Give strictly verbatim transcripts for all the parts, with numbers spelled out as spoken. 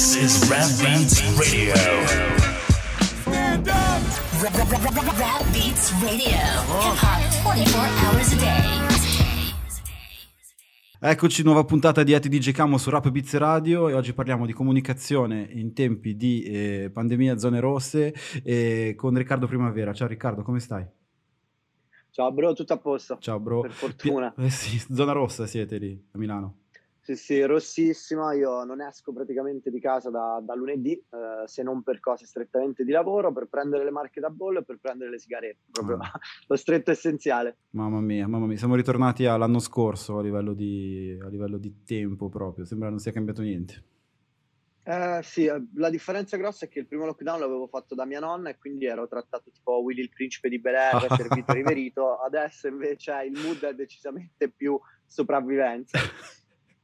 This is Rap Beats Radio. Stand up! Rap Beats Radio. Hip hop twenty-four hours a day. Eccoci, nuova puntata di At D J Camo su Rap Beats Radio e oggi parliamo di comunicazione in tempi di eh, pandemia, zone rosse, eh, con Riccardo Primavera. Ciao Riccardo, come stai? Ciao bro, tutto a posto. Ciao bro. Per fortuna. P- eh sì, zona rossa siete lì, a Milano. Sì, sì, rossissima. Io non esco praticamente di casa da, da lunedì, eh, se non per cose strettamente di lavoro, per prendere le marche da bollo e per prendere le sigarette, proprio ah. Lo stretto essenziale. Mamma mia, mamma mia, siamo ritornati all'anno scorso a livello di, a livello di tempo proprio, sembra non sia cambiato niente. Eh, sì, la differenza grossa è che il primo lockdown l'avevo fatto da mia nonna e quindi ero trattato tipo Willy il principe di Bel Air, servito e riverito. Adesso invece il mood è decisamente più sopravvivenza.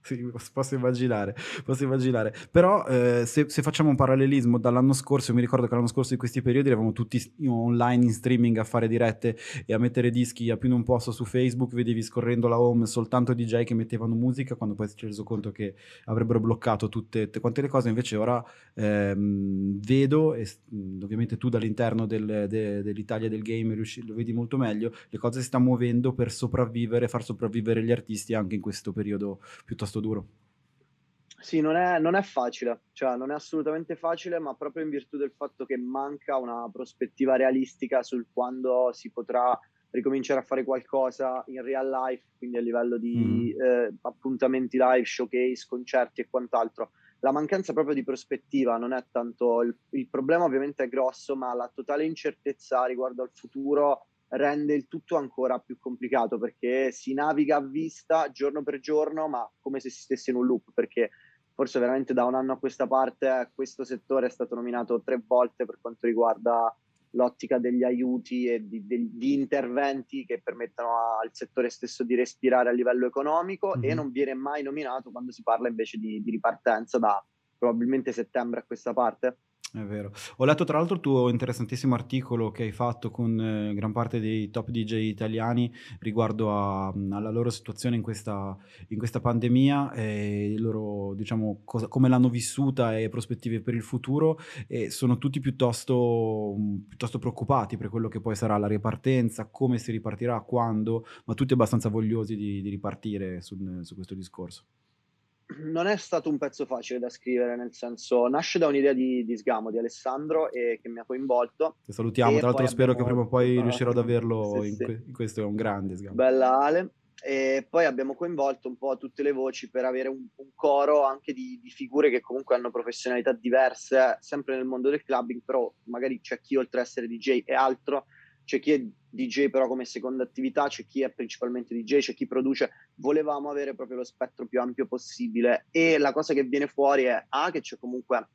Sì, posso immaginare, posso immaginare. Però eh, se, se facciamo un parallelismo dall'anno scorso, mi ricordo che l'anno scorso di questi periodi eravamo tutti online in streaming a fare dirette e a mettere dischi a più non posso su Facebook, vedevi scorrendo la home soltanto D J che mettevano musica, quando poi si è reso conto che avrebbero bloccato tutte, tutte quante le cose. Invece ora ehm, vedo, e ovviamente tu dall'interno del, de, dell'Italia del game riusci, lo vedi molto meglio, le cose si stanno muovendo per sopravvivere, far sopravvivere gli artisti anche in questo periodo piuttosto duro. Sì, non è, non è facile, cioè non è assolutamente facile, ma proprio in virtù del fatto che manca una prospettiva realistica sul quando si potrà ricominciare a fare qualcosa in real life, quindi a livello di mm. eh, appuntamenti live, showcase, concerti e quant'altro. La mancanza proprio di prospettiva non è tanto il, il problema, ovviamente è grosso, ma la totale incertezza riguardo al futuro rende il tutto ancora più complicato, perché si naviga a vista giorno per giorno, ma come se si stesse in un loop, perché forse veramente da un anno a questa parte questo settore è stato nominato tre volte per quanto riguarda l'ottica degli aiuti e di, di, di interventi che permettono al settore stesso di respirare a livello economico, mm-hmm. e non viene mai nominato quando si parla invece di, di ripartenza da probabilmente settembre a questa parte. È vero. Ho letto tra l'altro il tuo interessantissimo articolo che hai fatto con eh, gran parte dei top D J italiani riguardo a, alla loro situazione in questa, in questa pandemia e il loro, diciamo, cosa, come l'hanno vissuta e prospettive per il futuro, e sono tutti piuttosto, piuttosto preoccupati per quello che poi sarà la ripartenza, come si ripartirà, quando, ma tutti abbastanza vogliosi di, di ripartire su, su questo discorso. Non è stato un pezzo facile da scrivere, nel senso, nasce da un'idea di, di Sgamo, di Alessandro, e che mi ha coinvolto. Ti salutiamo, tra l'altro spero abbiamo... che prima o poi riuscirò ad averlo, sì, in que- sì. Questo è un grande Sgamo. Bella Ale. E poi abbiamo coinvolto un po' tutte le voci per avere un, un coro anche di, di figure che comunque hanno professionalità diverse, sempre nel mondo del clubbing, però magari c'è chi oltre a essere D J è altro, c'è chi è D J però come seconda attività, c'è chi è principalmente D J, c'è chi produce. Volevamo avere proprio lo spettro più ampio possibile, e la cosa che viene fuori è ah, che c'è comunque,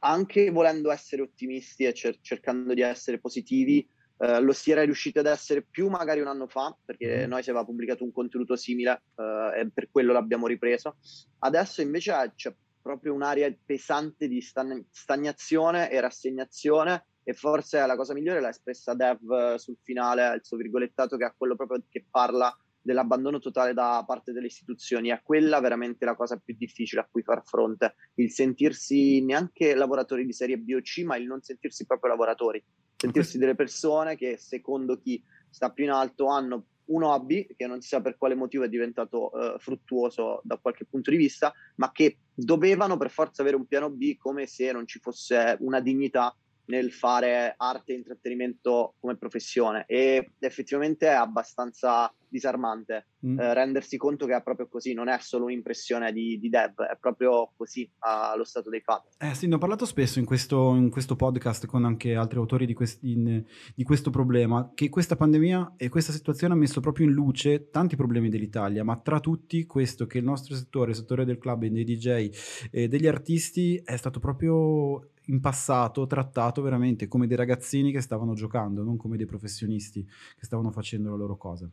anche volendo essere ottimisti e cer- cercando di essere positivi, eh, lo si era riusciti ad essere più magari un anno fa, perché noi si aveva pubblicato un contenuto simile eh, e per quello l'abbiamo ripreso. Adesso invece c'è proprio un'area pesante di stan- stagnazione e rassegnazione, e forse la cosa migliore l'ha espressa Dev sul finale, il suo virgolettato, che è quello proprio che parla dell'abbandono totale da parte delle istituzioni. È quella veramente la cosa più difficile a cui far fronte, il sentirsi neanche lavoratori di serie B o C, ma il non sentirsi proprio lavoratori, sentirsi okay. delle persone che, secondo chi sta più in alto, hanno un hobby che non si sa per quale motivo è diventato uh, fruttuoso da qualche punto di vista, ma che dovevano per forza avere un piano B, come se non ci fosse una dignità nel fare arte e intrattenimento come professione. E effettivamente è abbastanza disarmante mm. eh, rendersi conto che è proprio così, non è solo un'impressione di, di Deb, è proprio così allo stato dei fatti. Eh sì, ne ho parlato spesso in questo, in questo podcast con anche altri autori di, questi, in, di questo problema, che questa pandemia e questa situazione ha messo proprio in luce tanti problemi dell'Italia, ma tra tutti questo, che il nostro settore, il settore del club, dei D J e degli artisti, è stato proprio in passato trattato veramente come dei ragazzini che stavano giocando, non come dei professionisti che stavano facendo la loro cosa.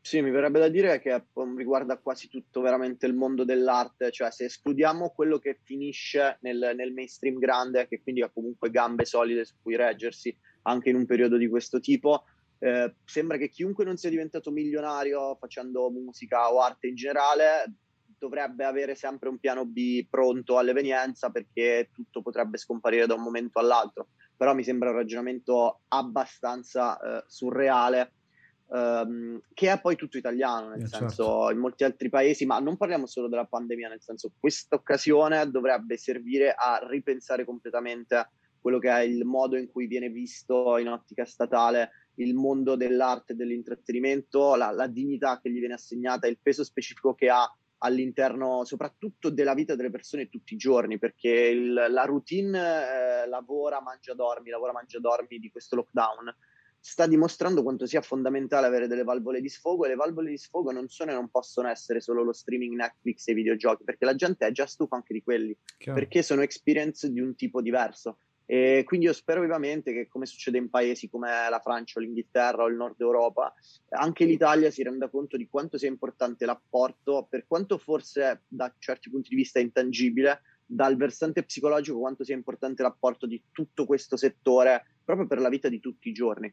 Sì, mi verrebbe da dire che riguarda quasi tutto veramente il mondo dell'arte, cioè se escludiamo quello che finisce nel, nel mainstream grande, che quindi ha comunque gambe solide su cui reggersi anche in un periodo di questo tipo, eh, sembra che chiunque non sia diventato milionario facendo musica o arte in generale dovrebbe avere sempre un piano B pronto all'evenienza, perché tutto potrebbe scomparire da un momento all'altro. Però mi sembra un ragionamento abbastanza eh, surreale, ehm, che è poi tutto italiano, nel eh, senso certo. In molti altri paesi, ma non parliamo solo della pandemia, nel senso questa occasione dovrebbe servire a ripensare completamente quello che è il modo in cui viene visto in ottica statale il mondo dell'arte e dell'intrattenimento, la, la dignità che gli viene assegnata, il peso specifico che ha all'interno soprattutto della vita delle persone tutti i giorni, perché il, la routine eh, lavora, mangia, dormi, lavora, mangia, dormi di questo lockdown sta dimostrando quanto sia fondamentale avere delle valvole di sfogo, e le valvole di sfogo non sono e non possono essere solo lo streaming, Netflix e i videogiochi, perché la gente è già stufa anche di quelli, chiaro. Perché sono experience di un tipo diverso. E quindi io spero vivamente che, come succede in paesi come la Francia o l'Inghilterra o il Nord Europa, anche l'Italia si renda conto di quanto sia importante l'apporto, per quanto forse da certi punti di vista intangibile, dal versante psicologico quanto sia importante l'apporto di tutto questo settore proprio per la vita di tutti i giorni.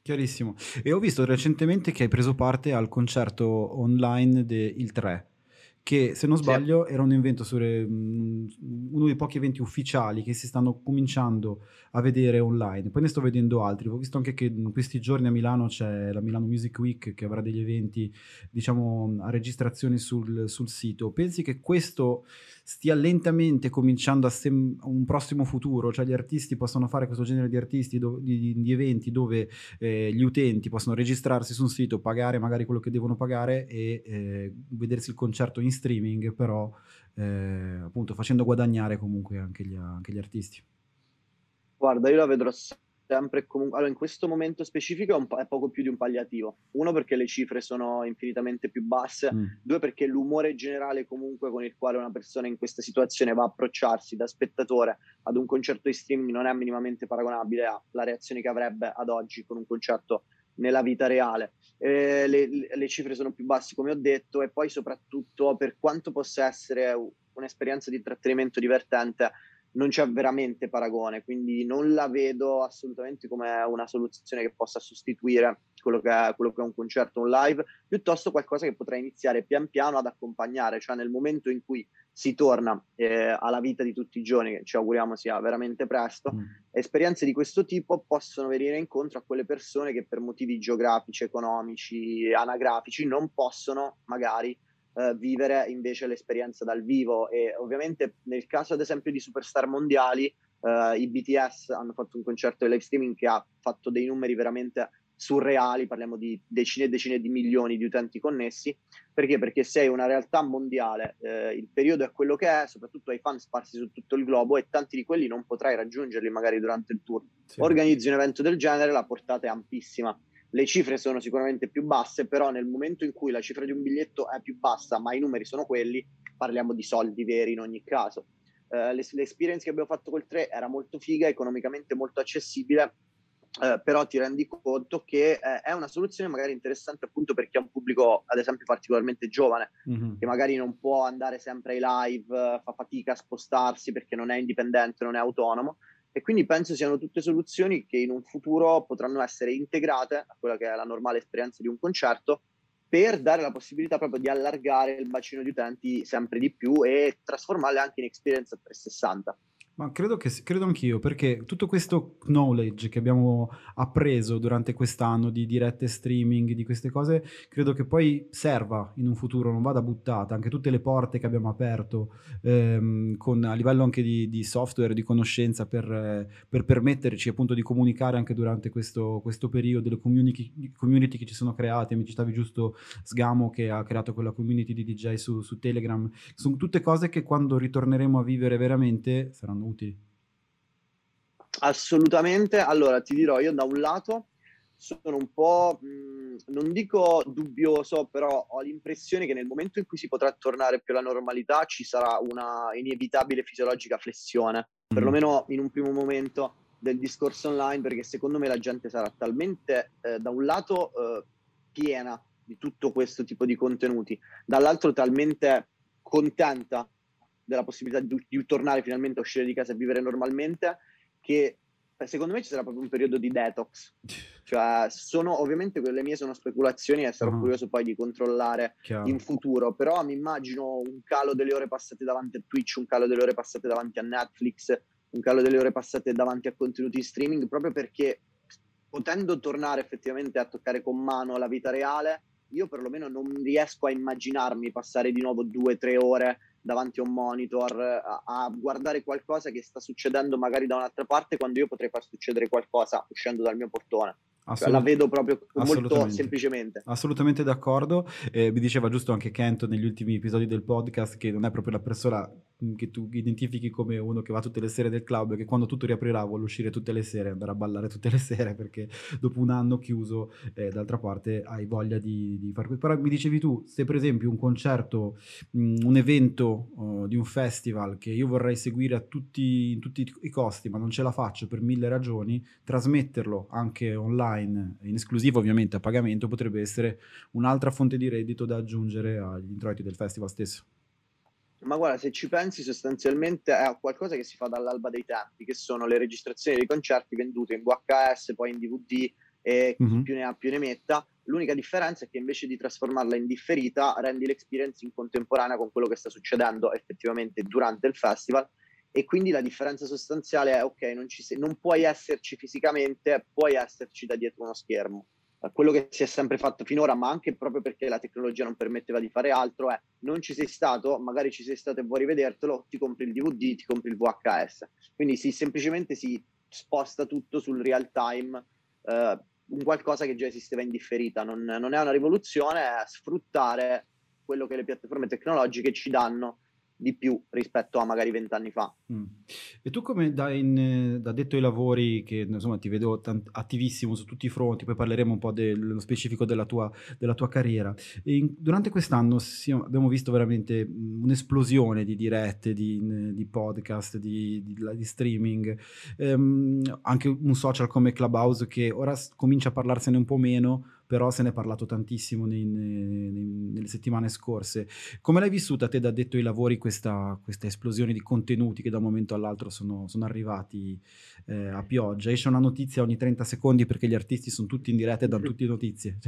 Chiarissimo. E ho visto recentemente che hai preso parte al concerto online del tre, che se non sbaglio sì. Era un evento sulle, uno dei pochi eventi ufficiali che si stanno cominciando a vedere online. Poi ne sto vedendo altri, ho visto anche che in questi giorni a Milano c'è la Milano Music Week, che avrà degli eventi, diciamo, a registrazione sul, sul sito. Pensi che questo stia lentamente cominciando a sem- un prossimo futuro, cioè gli artisti possono fare questo genere di, artisti do- di, di eventi dove eh, gli utenti possono registrarsi su un sito, pagare magari quello che devono pagare e eh, vedersi il concerto in streaming, però eh, appunto facendo guadagnare comunque anche gli, anche gli artisti? Guarda, io la vedrò sempre comunque. Allora, in questo momento specifico è, un, è poco più di un palliativo. Uno, perché le cifre sono infinitamente più basse. Mm. Due, perché l'umore generale comunque con il quale una persona in questa situazione va a approcciarsi da spettatore ad un concerto di streaming non è minimamente paragonabile alla reazione che avrebbe ad oggi con un concerto nella vita reale. Eh, le, le cifre sono più basse, come ho detto, e poi soprattutto, per quanto possa essere un'esperienza di intrattenimento divertente, non c'è veramente paragone, quindi non la vedo assolutamente come una soluzione che possa sostituire quello che è, quello che è un concerto, un live, piuttosto qualcosa che potrà iniziare pian piano ad accompagnare, cioè nel momento in cui si torna eh, alla vita di tutti i giorni, che ci auguriamo sia veramente presto, mm. esperienze di questo tipo possono venire incontro a quelle persone che per motivi geografici, economici, anagrafici non possono magari eh, vivere invece l'esperienza dal vivo. E ovviamente nel caso ad esempio di superstar mondiali, eh, i B T S hanno fatto un concerto di live streaming che ha fatto dei numeri veramente surreali, parliamo di decine e decine di milioni di utenti connessi. Perché? Perché sei una realtà mondiale, eh, il periodo è quello che è, soprattutto ai fan sparsi su tutto il globo, e tanti di quelli non potrai raggiungerli magari durante il tour. Sì. Organizzi un evento del genere, la portata è ampissima, le cifre sono sicuramente più basse, però nel momento in cui la cifra di un biglietto è più bassa ma i numeri sono quelli, parliamo di soldi veri in ogni caso. Eh, l'esperienza che abbiamo fatto col tre era molto figa, economicamente molto accessibile. Eh, però ti rendi conto che eh, è una soluzione magari interessante appunto per chi ha un pubblico ad esempio particolarmente giovane, mm-hmm. che magari non può andare sempre ai live, fa fatica a spostarsi perché non è indipendente, non è autonomo, e quindi penso siano tutte soluzioni che in un futuro potranno essere integrate a quella che è la normale esperienza di un concerto, per dare la possibilità proprio di allargare il bacino di utenti sempre di più e trasformarle anche in experience trecentosessanta. Ma credo, che, credo anch'io, perché tutto questo knowledge che abbiamo appreso durante quest'anno di dirette streaming, di queste cose, credo che poi serva in un futuro, non vada buttata. Anche tutte le porte che abbiamo aperto ehm, con, a livello anche di, di software, di conoscenza, per, eh, per permetterci appunto di comunicare anche durante questo, questo periodo, le community, community che ci sono create. Mi citavi giusto Sgamo, che ha creato quella community di D J su, su Telegram. Sono tutte cose che quando ritorneremo a vivere veramente saranno utili. Assolutamente. Allora ti dirò, io da un lato sono un po' mh, non dico dubbioso, però ho l'impressione che nel momento in cui si potrà tornare più alla normalità ci sarà una inevitabile fisiologica flessione, mm. perlomeno in un primo momento, del discorso online, perché secondo me la gente sarà talmente eh, da un lato eh, piena di tutto questo tipo di contenuti, dall'altro talmente contenta della possibilità di, di tornare finalmente a uscire di casa e vivere normalmente, che secondo me ci sarà proprio un periodo di detox, cioè sono ovviamente quelle mie sono speculazioni e sarò uh-huh. curioso poi di controllare Chiaro. in futuro, però mi immagino un calo delle ore passate davanti a Twitch, un calo delle ore passate davanti a Netflix, un calo delle ore passate davanti a contenuti streaming, proprio perché potendo tornare effettivamente a toccare con mano la vita reale, io perlomeno non riesco a immaginarmi passare di nuovo due o tre ore davanti a un monitor a, a guardare qualcosa che sta succedendo magari da un'altra parte, quando io potrei far succedere qualcosa uscendo dal mio portone. Cioè, la vedo proprio molto semplicemente. Assolutamente d'accordo. Eh, mi diceva giusto anche Kento negli ultimi episodi del podcast che non è proprio la persona che tu identifichi come uno che va tutte le sere del club, che quando tutto riaprirà vuole uscire tutte le sere, andare a ballare tutte le sere, perché dopo un anno chiuso eh, d'altra parte hai voglia di, di far questo. Però mi dicevi tu, se per esempio un concerto, mh, un evento uh, di un festival che io vorrei seguire a tutti, in tutti i costi ma non ce la faccio per mille ragioni, trasmetterlo anche online in esclusiva ovviamente a pagamento potrebbe essere un'altra fonte di reddito da aggiungere agli introiti del festival stesso. Ma guarda, se ci pensi sostanzialmente è qualcosa che si fa dall'alba dei tempi, che sono le registrazioni dei concerti vendute in V H S, poi in D V D e chi uh-huh. più ne ha più ne metta. L'unica differenza è che invece di trasformarla in differita rendi l'experience in contemporanea con quello che sta succedendo effettivamente durante il festival. E quindi la differenza sostanziale è ok, non, ci sei, non puoi esserci fisicamente, puoi esserci da dietro uno schermo. Quello che si è sempre fatto finora, ma anche proprio perché la tecnologia non permetteva di fare altro, è non ci sei stato, magari ci sei stato e vuoi rivedertelo, ti compri il D V D, ti compri il V H S. Quindi si, semplicemente si sposta tutto sul real time, eh, un qualcosa che già esisteva in differita. Non, non è una rivoluzione, è sfruttare quello che le piattaforme tecnologiche ci danno di più rispetto a magari vent'anni fa. Mm. E tu come da, in, da detto ai lavori, che insomma ti vedo tant- attivissimo su tutti i fronti, poi parleremo un po' dello specifico della tua, della tua carriera, e in, durante quest'anno sì, abbiamo visto veramente un'esplosione di dirette, di, di podcast, di, di, di streaming, ehm, anche un social come Clubhouse che ora s- comincia a parlarsene un po' meno, però se ne è parlato tantissimo nei, nei, nelle settimane scorse. Come l'hai vissuta te da detto ai lavori questa, questa esplosione di contenuti che da un momento all'altro sono, sono arrivati eh, a pioggia? Esce una notizia ogni trenta secondi perché gli artisti sono tutti in diretta e danno tutte notizie.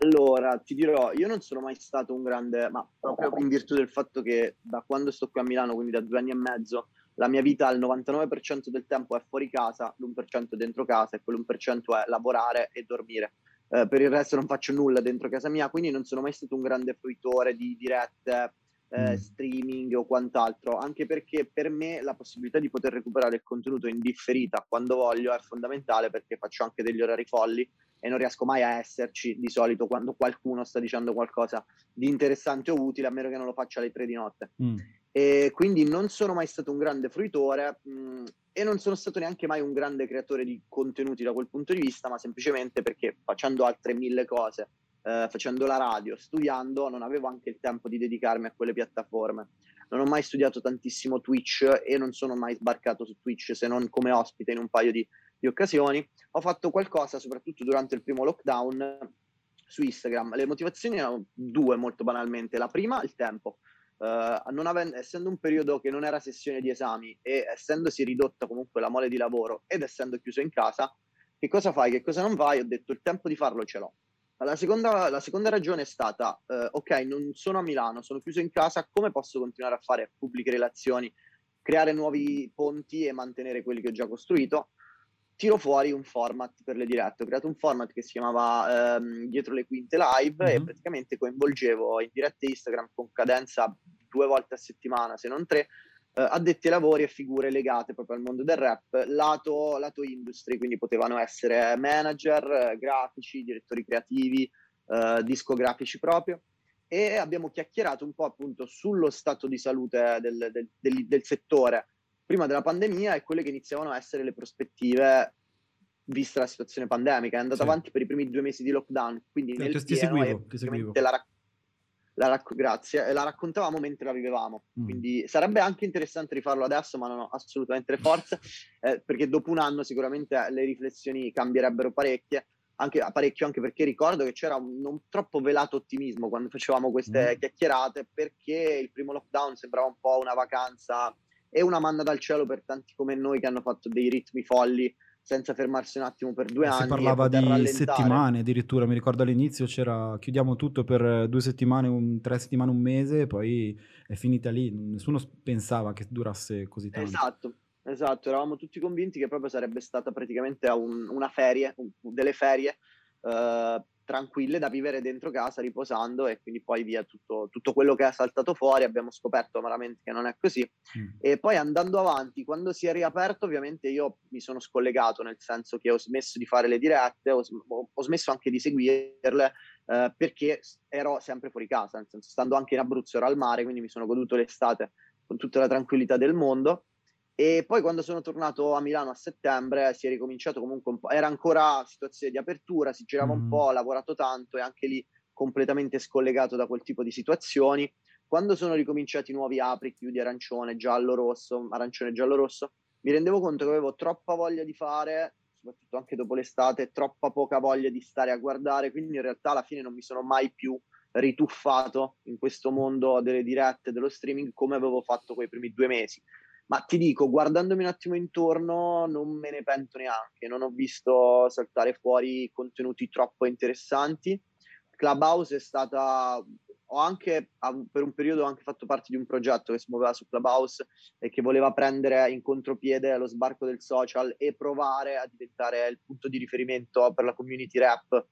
Allora, ti dirò, io non sono mai stato un grande, ma proprio in virtù del fatto che da quando sto qui a Milano, quindi da due anni e mezzo, la mia vita al novantanove per cento del tempo è fuori casa, l'uno per cento dentro casa e quell'uno per cento è lavorare e dormire. Eh, per il resto non faccio nulla dentro casa mia, quindi non sono mai stato un grande fruitore di dirette, eh, streaming o quant'altro, anche perché per me la possibilità di poter recuperare il contenuto in differita quando voglio è fondamentale, perché faccio anche degli orari folli e non riesco mai a esserci di solito quando qualcuno sta dicendo qualcosa di interessante o utile, a meno che non lo faccia alle tre di notte. Mm. E quindi non sono mai stato un grande fruitore mh, e non sono stato neanche mai un grande creatore di contenuti da quel punto di vista, ma semplicemente perché facendo altre mille cose, eh, facendo la radio, studiando, non avevo anche il tempo di dedicarmi a quelle piattaforme. Non ho mai studiato tantissimo Twitch e non sono mai sbarcato su Twitch, se non come ospite in un paio di, di occasioni. Ho fatto qualcosa, soprattutto durante il primo lockdown, su Instagram. Le motivazioni erano due, molto banalmente. La prima, il tempo. Uh, non avendo, essendo un periodo che non era sessione di esami e essendosi ridotta comunque la mole di lavoro ed essendo chiuso in casa, che cosa fai, che cosa non fai? Ho detto il tempo di farlo ce l'ho. La seconda, la seconda ragione è stata uh, ok, non sono a Milano, sono chiuso in casa, come posso continuare a fare pubbliche relazioni, creare nuovi ponti e mantenere quelli che ho già costruito? Tiro fuori un format per le dirette. Ho creato un format che si chiamava ehm, Dietro le Quinte Live, mm-hmm. e praticamente coinvolgevo in dirette Instagram con cadenza due volte a settimana, se non tre, eh, addetti ai lavori e figure legate proprio al mondo del rap, lato, lato industry, quindi potevano essere manager, grafici, direttori creativi, eh, discografici proprio. E abbiamo chiacchierato un po' appunto sullo stato di salute del, del, del, del settore prima della pandemia e quelle che iniziavano a essere le prospettive vista la situazione pandemica. È andata sì. avanti per i primi due mesi di lockdown, quindi sì, nel ti pieno seguivo, ti seguivo. La, rac- la, rac- grazie, la raccontavamo mentre la vivevamo, mm. quindi sarebbe anche interessante rifarlo adesso, ma non ho assolutamente le forze, eh, perché dopo un anno sicuramente le riflessioni cambierebbero parecchie, anche, parecchio anche perché ricordo che c'era un non troppo velato ottimismo quando facevamo queste mm. chiacchierate, perché il primo lockdown sembrava un po' una vacanza e una manna dal cielo per tanti come noi che hanno fatto dei ritmi folli senza fermarsi un attimo per due si anni. Si parlava di rallentare. settimane addirittura, mi ricordo all'inizio c'era chiudiamo tutto per due settimane, un, tre settimane, un mese e poi è finita lì, nessuno pensava che durasse così tanto. Esatto. Esatto, eravamo tutti convinti che proprio sarebbe stata praticamente un, una ferie, un, delle ferie eh, tranquille da vivere dentro casa, riposando, e quindi poi via tutto, tutto quello che è saltato fuori. Abbiamo scoperto amaramente che non è così. Mm. E poi andando avanti, quando si è riaperto, ovviamente io mi sono scollegato, nel senso che ho smesso di fare le dirette, ho, ho smesso anche di seguirle, eh, perché ero sempre fuori casa, nel senso, stando anche in Abruzzo ero al mare, quindi mi sono goduto l'estate con tutta la tranquillità del mondo. E poi quando sono tornato a Milano a settembre si è ricominciato comunque un po', era ancora situazione di apertura, si girava un po', ho lavorato tanto e anche lì completamente scollegato da quel tipo di situazioni. Quando sono ricominciati i nuovi apri, chiudi, arancione, giallo, rosso, arancione, giallo, rosso, mi rendevo conto che avevo troppa voglia di fare, soprattutto anche dopo l'estate, troppa poca voglia di stare a guardare, quindi in realtà alla fine non mi sono mai più rituffato in questo mondo delle dirette, dello streaming, come avevo fatto quei primi due mesi. Ma ti dico, guardandomi un attimo intorno, non me ne pento neanche, non ho visto saltare fuori contenuti troppo interessanti. Clubhouse è stata, ho anche per un periodo anche fatto parte di un progetto che si muoveva su Clubhouse e che voleva prendere in contropiede lo sbarco del social e provare a diventare il punto di riferimento per la community rap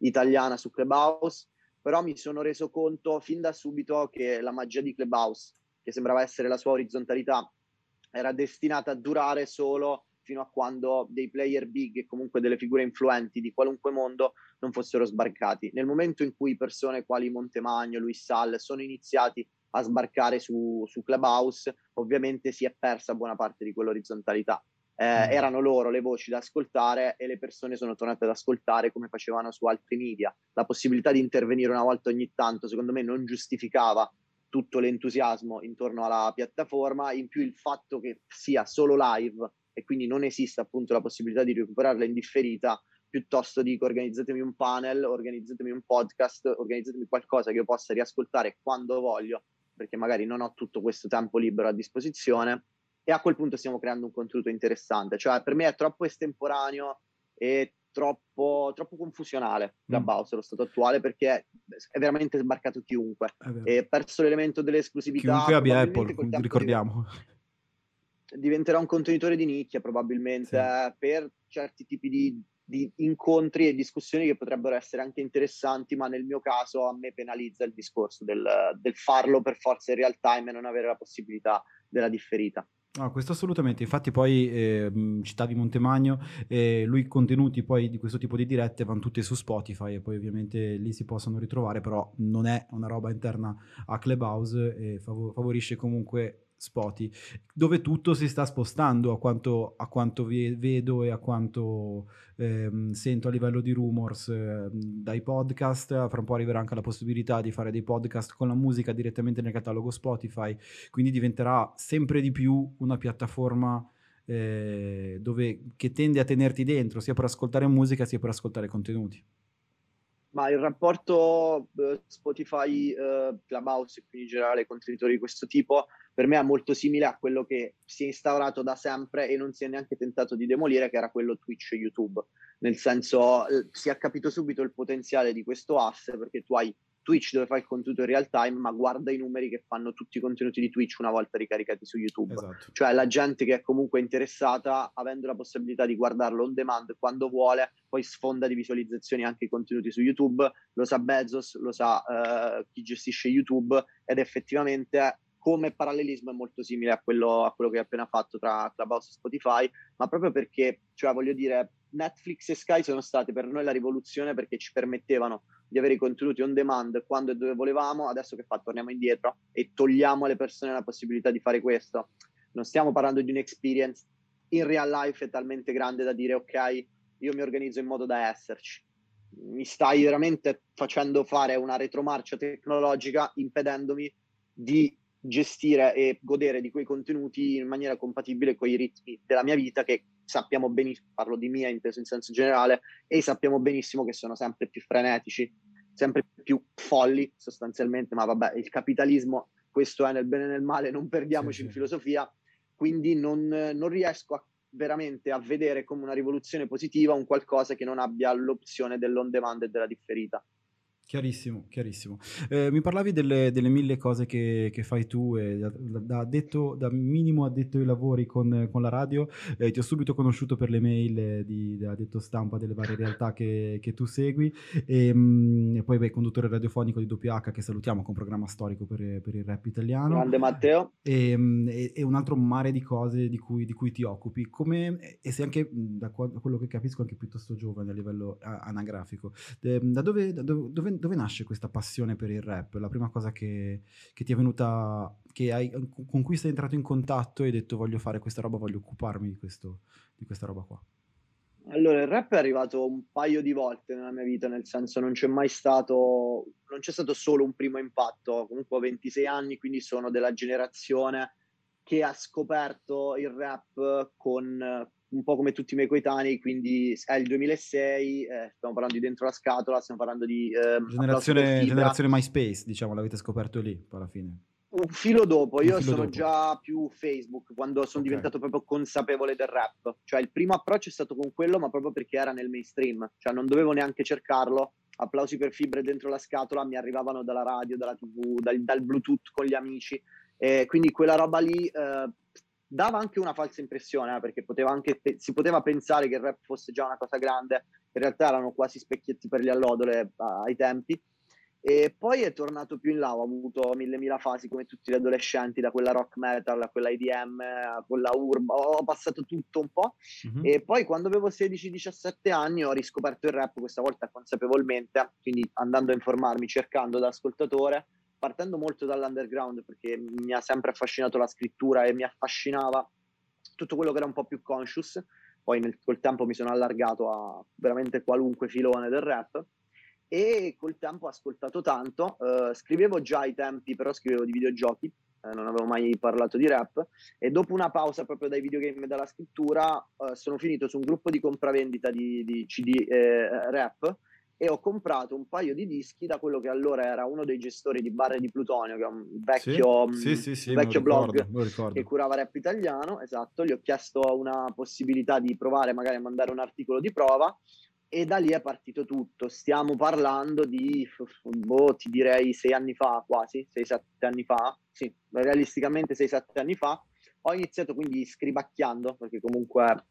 italiana su Clubhouse, però mi sono reso conto fin da subito che la magia di Clubhouse, che sembrava essere la sua orizzontalità, era destinata a durare solo fino a quando dei player big e comunque delle figure influenti di qualunque mondo non fossero sbarcati. Nel momento in cui persone quali Montemagno, Luis Sal sono iniziati a sbarcare su, su Clubhouse, ovviamente si è persa buona parte di quell'orizzontalità. Eh, mm. Erano loro le voci da ascoltare e le persone sono tornate ad ascoltare come facevano su altri media. La possibilità di intervenire una volta ogni tanto, secondo me, non giustificava tutto l'entusiasmo intorno alla piattaforma, in più il fatto che sia solo live e quindi non esista appunto la possibilità di recuperarla in differita. Piuttosto dico, organizzatemi un panel, organizzatemi un podcast, organizzatemi qualcosa che io possa riascoltare quando voglio, perché magari non ho tutto questo tempo libero a disposizione, e a quel punto stiamo creando un contenuto interessante. Cioè per me è troppo estemporaneo e Troppo, troppo confusionale Clubhouse allo stato attuale, perché è veramente sbarcato chiunque, e perso l'elemento dell'esclusività. Chiunque abbia Apple, ricordiamo, diventerà un contenitore di nicchia probabilmente, sì, per certi tipi di, di incontri e discussioni che potrebbero essere anche interessanti, ma nel mio caso a me penalizza il discorso del, del farlo per forza in real time e non avere la possibilità della differita. No, questo assolutamente, infatti poi eh, citavi Montemagno, eh, lui contenuti poi di questo tipo di dirette vanno tutte su Spotify e poi ovviamente lì si possono ritrovare, però non è una roba interna a Clubhouse e fav- favorisce comunque Spotify, dove tutto si sta spostando a quanto, a quanto vi- vedo e a quanto ehm, sento a livello di rumors, eh, dai podcast. Fra un po' arriverà anche la possibilità di fare dei podcast con la musica direttamente nel catalogo Spotify, quindi diventerà sempre di più una piattaforma eh, dove, che tende a tenerti dentro sia per ascoltare musica sia per ascoltare contenuti. Ma il rapporto eh, Spotify, eh, Clubhouse e quindi in generale contenitori di questo tipo per me è molto simile a quello che si è instaurato da sempre e non si è neanche tentato di demolire, che era quello Twitch e YouTube. Nel senso, eh, si è capito subito il potenziale di questo asse, perché tu hai Twitch dove fai il contenuto in real time, ma guarda i numeri che fanno tutti i contenuti di Twitch una volta ricaricati su YouTube. Esatto. Cioè la gente che è comunque interessata, avendo la possibilità di guardarlo on demand quando vuole, poi sfonda di visualizzazioni anche i contenuti su YouTube, lo sa Bezos, lo sa eh, chi gestisce YouTube, ed effettivamente come parallelismo è molto simile a quello, a quello che hai appena fatto tra Clubhouse e Spotify, ma proprio perché, cioè voglio dire, Netflix e Sky sono state per noi la rivoluzione, perché ci permettevano di avere i contenuti on demand quando e dove volevamo. Adesso che fa? Torniamo indietro e togliamo alle persone la possibilità di fare questo. Non stiamo parlando di un'experience in real life è talmente grande da dire ok, io mi organizzo in modo da esserci. Mi stai veramente facendo fare una retromarcia tecnologica, impedendomi di gestire e godere di quei contenuti in maniera compatibile con i ritmi della mia vita, che sappiamo benissimo, parlo di mia inteso in senso generale, e sappiamo benissimo che sono sempre più frenetici, sempre più folli sostanzialmente. Ma vabbè, il capitalismo, questo è nel bene e nel male, non perdiamoci sì, in filosofia. quindi non, non riesco a, veramente a vedere come una rivoluzione positiva un qualcosa che non abbia l'opzione dell'on demand e della differita. Chiarissimo, chiarissimo. Eh, mi parlavi delle, delle mille cose che, che fai tu, eh, da, da, addetto, da minimo addetto ai lavori con, con la radio, eh, ti ho subito conosciuto per le mail di, di addetto stampa delle varie realtà che, che tu segui, e, mh, e poi beh, conduttore radiofonico di W H, che salutiamo, con programma storico per, per il rap italiano. Grande Matteo. E, mh, e, e un altro mare di cose di cui, di cui ti occupi. Come, e sei anche, da quello che capisco, anche piuttosto giovane a livello anagrafico. Da dove... Da dove Dove nasce questa passione per il rap? La prima cosa che, che ti è venuta, che hai, con cui sei entrato in contatto e hai detto voglio fare questa roba, voglio occuparmi di, questo, di questa roba qua? Allora, il rap è arrivato un paio di volte nella mia vita, nel senso non c'è mai stato, non c'è stato solo un primo impatto. Comunque ho ventisei anni, quindi sono della generazione che ha scoperto il rap con... un po' come tutti i miei coetanei, quindi è il duemilasei, eh, stiamo parlando di dentro la scatola, stiamo parlando di... Eh, generazione, generazione MySpace, diciamo, l'avete scoperto lì, alla fine. Un filo dopo, io filo sono dopo. Già più Facebook, quando sono okay. diventato proprio consapevole del rap. Cioè il primo approccio è stato con quello, ma proprio perché era nel mainstream, cioè non dovevo neanche cercarlo. Applausi per Fibre dentro la scatola mi arrivavano dalla radio, dalla tivù, dal, dal Bluetooth con gli amici, eh, quindi quella roba lì... Eh, dava anche una falsa impressione, eh, perché poteva anche pe- si poteva pensare che il rap fosse già una cosa grande, in realtà erano quasi specchietti per le allodole ai tempi. E poi è tornato più in là, ho avuto mille mila fasi come tutti gli adolescenti, da quella rock metal a quella E D M a quella urba, ho passato tutto un po'. Mm-hmm. E poi quando avevo sedici diciassette anni ho riscoperto il rap, questa volta consapevolmente, quindi andando a informarmi, cercando da ascoltatore, partendo molto dall'underground, perché mi ha sempre affascinato la scrittura e mi affascinava tutto quello che era un po' più conscious. Poi nel, col tempo mi sono allargato a veramente qualunque filone del rap e col tempo ho ascoltato tanto. Eh, scrivevo già ai tempi, però scrivevo di videogiochi, eh, non avevo mai parlato di rap, e dopo una pausa proprio dai videogame e dalla scrittura eh, sono finito su un gruppo di compravendita di, di C D eh, rap, e ho comprato un paio di dischi da quello che allora era uno dei gestori di Barre di Plutonio, che è un vecchio, sì, sì, sì, sì, vecchio ricordo, blog che curava rap italiano, esatto, gli ho chiesto una possibilità di provare, magari a mandare un articolo di prova, e da lì è partito tutto. Stiamo parlando di, boh, ti direi sei anni fa quasi, sei sette anni fa, sì, realisticamente sei sette anni fa, ho iniziato quindi scribacchiando, perché comunque...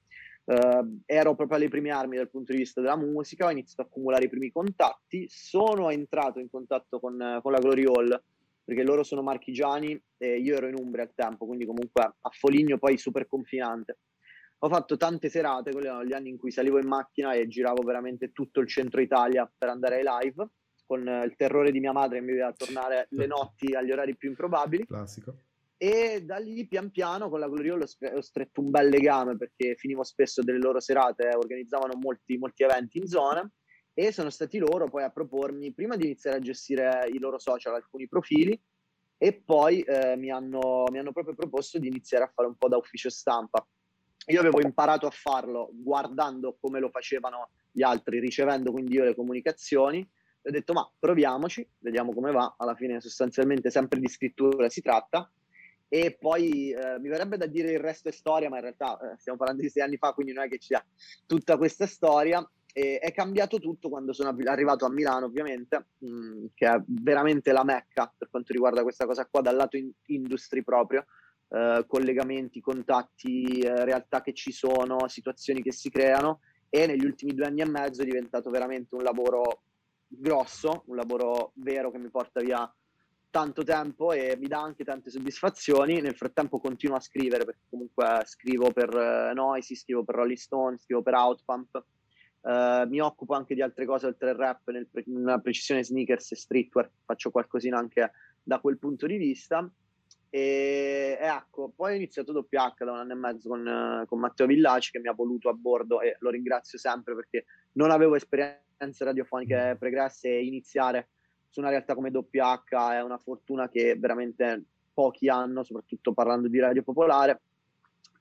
Uh, ero proprio alle prime armi dal punto di vista della musica, ho iniziato a accumulare i primi contatti, sono entrato in contatto con, con la Glory Hall, perché loro sono marchigiani e io ero in Umbria al tempo, quindi comunque a Foligno poi super confinante. Ho fatto tante serate, quelli erano gli anni in cui salivo in macchina e giravo veramente tutto il centro Italia per andare ai live, con il terrore di mia madre che mi vedeva tornare le notti agli orari più improbabili. Classico. E da lì pian piano con la Glory Hall ho stretto un bel legame, perché finivo spesso delle loro serate, eh, organizzavano molti, molti eventi in zona, e sono stati loro poi a propormi, prima di iniziare a gestire i loro social, alcuni profili, e poi eh, mi, hanno, mi hanno proprio proposto di iniziare a fare un po' da ufficio stampa. Io avevo imparato a farlo guardando come lo facevano gli altri, ricevendo quindi io le comunicazioni, e ho detto ma proviamoci, vediamo come va, alla fine sostanzialmente sempre di scrittura si tratta. E poi eh, mi verrebbe da dire il resto è storia, ma in realtà eh, stiamo parlando di sei anni fa, quindi non è che ci sia tutta questa storia. E è cambiato tutto quando sono arrivato a Milano, ovviamente, mh, che è veramente la mecca per quanto riguarda questa cosa qua, dal lato in- industry proprio, eh, collegamenti, contatti, eh, realtà che ci sono, situazioni che si creano, e negli ultimi due anni e mezzo è diventato veramente un lavoro grosso, un lavoro vero che mi porta via tanto tempo e mi dà anche tante soddisfazioni. Nel frattempo continuo a scrivere, perché comunque scrivo per uh, Noisy, scrivo per Rolling Stone, scrivo per Outpump, uh, mi occupo anche di altre cose oltre il rap, nel pre- nella precisione sneakers e streetwear, faccio qualcosina anche da quel punto di vista. E, e ecco, poi ho iniziato W H da un anno e mezzo con, uh, con Matteo Villaci, che mi ha voluto a bordo, e lo ringrazio sempre, perché non avevo esperienze radiofoniche pregresse, e iniziare su una realtà come W H è una fortuna che veramente pochi hanno, soprattutto parlando di Radio Popolare.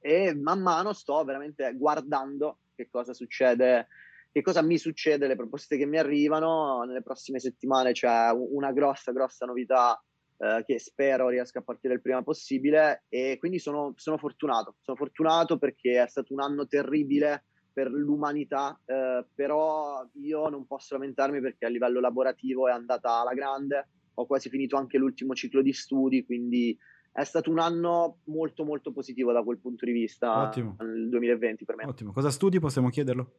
E man mano sto veramente guardando che cosa succede, che cosa mi succede, le proposte che mi arrivano. Nelle prossime settimane c'è una grossa grossa novità eh, che spero riesca a partire il prima possibile, e quindi sono, sono fortunato, sono fortunato perché è stato un anno terribile per l'umanità, eh, però io non posso lamentarmi perché a livello lavorativo è andata alla grande, ho quasi finito anche l'ultimo ciclo di studi, quindi è stato un anno molto molto positivo da quel punto di vista. Ottimo. Il duemilaventi per me. Ottimo. Cosa studi, possiamo chiederlo?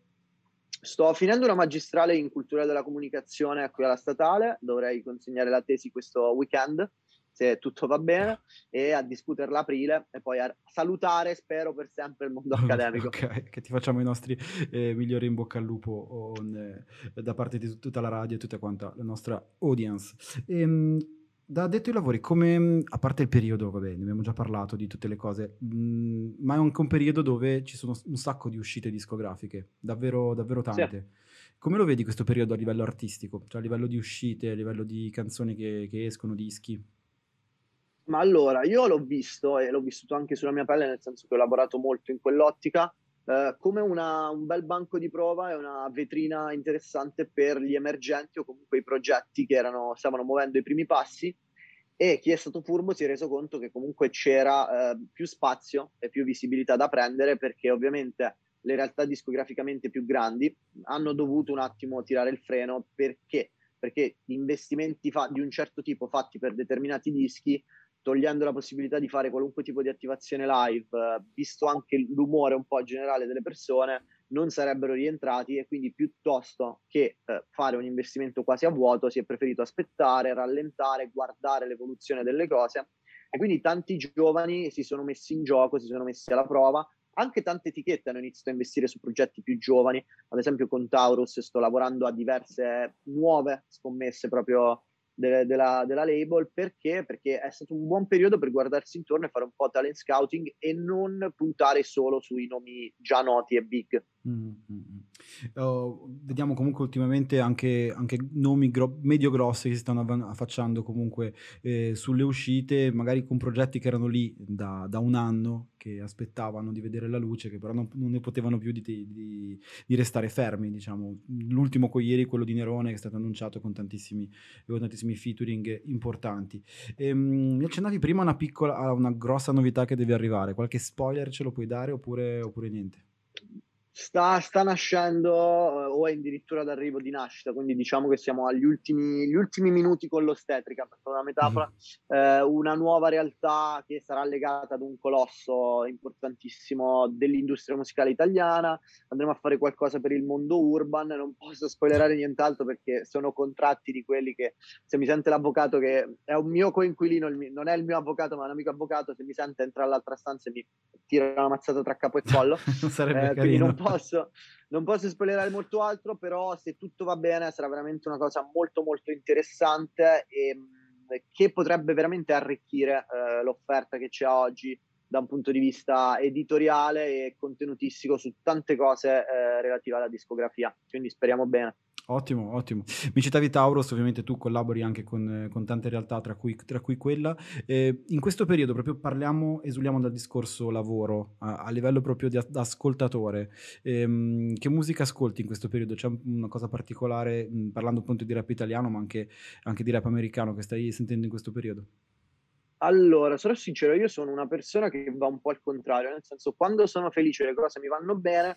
Sto finendo una magistrale in cultura della comunicazione qui alla Statale, dovrei consegnare la tesi questo weekend, se tutto va bene, e a discuterla aprile, e poi a salutare, spero, per sempre il mondo accademico. Ok, che ti facciamo i nostri eh, migliori in bocca al lupo on, eh, da parte di tutta la radio e tutta quanta la nostra audience. Ehm, da detto ai lavori, come, a parte il periodo, vabbè, ne abbiamo già parlato di tutte le cose, mh, ma è anche un periodo dove ci sono un sacco di uscite discografiche, davvero, davvero tante. Sì. Come lo vedi questo periodo a livello artistico? Cioè a livello di uscite, a livello di canzoni che, che escono, dischi? Ma allora, io l'ho visto e l'ho vissuto anche sulla mia pelle, nel senso che ho lavorato molto in quell'ottica, eh, come una, un bel banco di prova e una vetrina interessante per gli emergenti o comunque i progetti che erano, stavano muovendo i primi passi, e chi è stato furbo si è reso conto che comunque c'era eh, più spazio e più visibilità da prendere, perché ovviamente le realtà discograficamente più grandi hanno dovuto un attimo tirare il freno, perché, perché investimenti fa- di un certo tipo fatti per determinati dischi, togliendo la possibilità di fare qualunque tipo di attivazione live, visto anche l'umore un po' generale delle persone, non sarebbero rientrati, e quindi piuttosto che eh, fare un investimento quasi a vuoto si è preferito aspettare, rallentare, guardare l'evoluzione delle cose, e quindi tanti giovani si sono messi in gioco, si sono messi alla prova, anche tante etichette hanno iniziato a investire su progetti più giovani, ad esempio con Taurus sto lavorando a diverse nuove scommesse proprio Della, della label, perché? Perché è stato un buon periodo per guardarsi intorno e fare un po' talent scouting e non puntare solo sui nomi già noti e big. Mm-hmm. Oh, vediamo comunque ultimamente anche, anche nomi gro- medio grossi che si stanno av- affacciando comunque eh, sulle uscite, magari con progetti che erano lì da, da un anno, che aspettavano di vedere la luce, che però non, non ne potevano più di, di, di restare fermi, diciamo. L'ultimo con ieri, quello di Nerone, che è stato annunciato con tantissimi, con tantissimi featuring importanti. E, mh, mi accennavi prima una piccola, a una grossa novità che deve arrivare, qualche spoiler ce lo puoi dare oppure, oppure niente? Sta, sta nascendo o è addirittura d'arrivo di nascita, quindi diciamo che siamo agli ultimi, gli ultimi minuti con l'ostetrica, per fare una metafora, mm-hmm. eh, una nuova realtà che sarà legata ad un colosso importantissimo dell'industria musicale italiana, andremo a fare qualcosa per il mondo urban, non posso spoilerare nient'altro perché sono contratti di quelli che, se mi sente l'avvocato, che è un mio coinquilino, il mio, non è il mio avvocato ma un amico avvocato, se mi sente entra all'altra stanza e mi tira una mazzata tra capo e collo. Sarebbe eh, carino. Non posso, non posso spoilerare molto altro, però se tutto va bene sarà veramente una cosa molto molto interessante e che potrebbe veramente arricchire eh, l'offerta che c'è oggi da un punto di vista editoriale e contenutistico su tante cose eh, relative alla discografia, quindi speriamo bene. Ottimo, ottimo. Mi citavi Taurus, ovviamente tu collabori anche con, con tante realtà, tra cui, tra cui quella. Eh, in questo periodo proprio parliamo, esuliamo dal discorso lavoro, a, a livello proprio di, da ascoltatore. Eh, che musica ascolti in questo periodo? C'è una cosa particolare, mh, parlando appunto di rap italiano, ma anche, anche di rap americano, che stai sentendo in questo periodo? Allora, sarò sincero, io sono una persona che va un po' al contrario, nel senso, quando sono felice le cose mi vanno bene,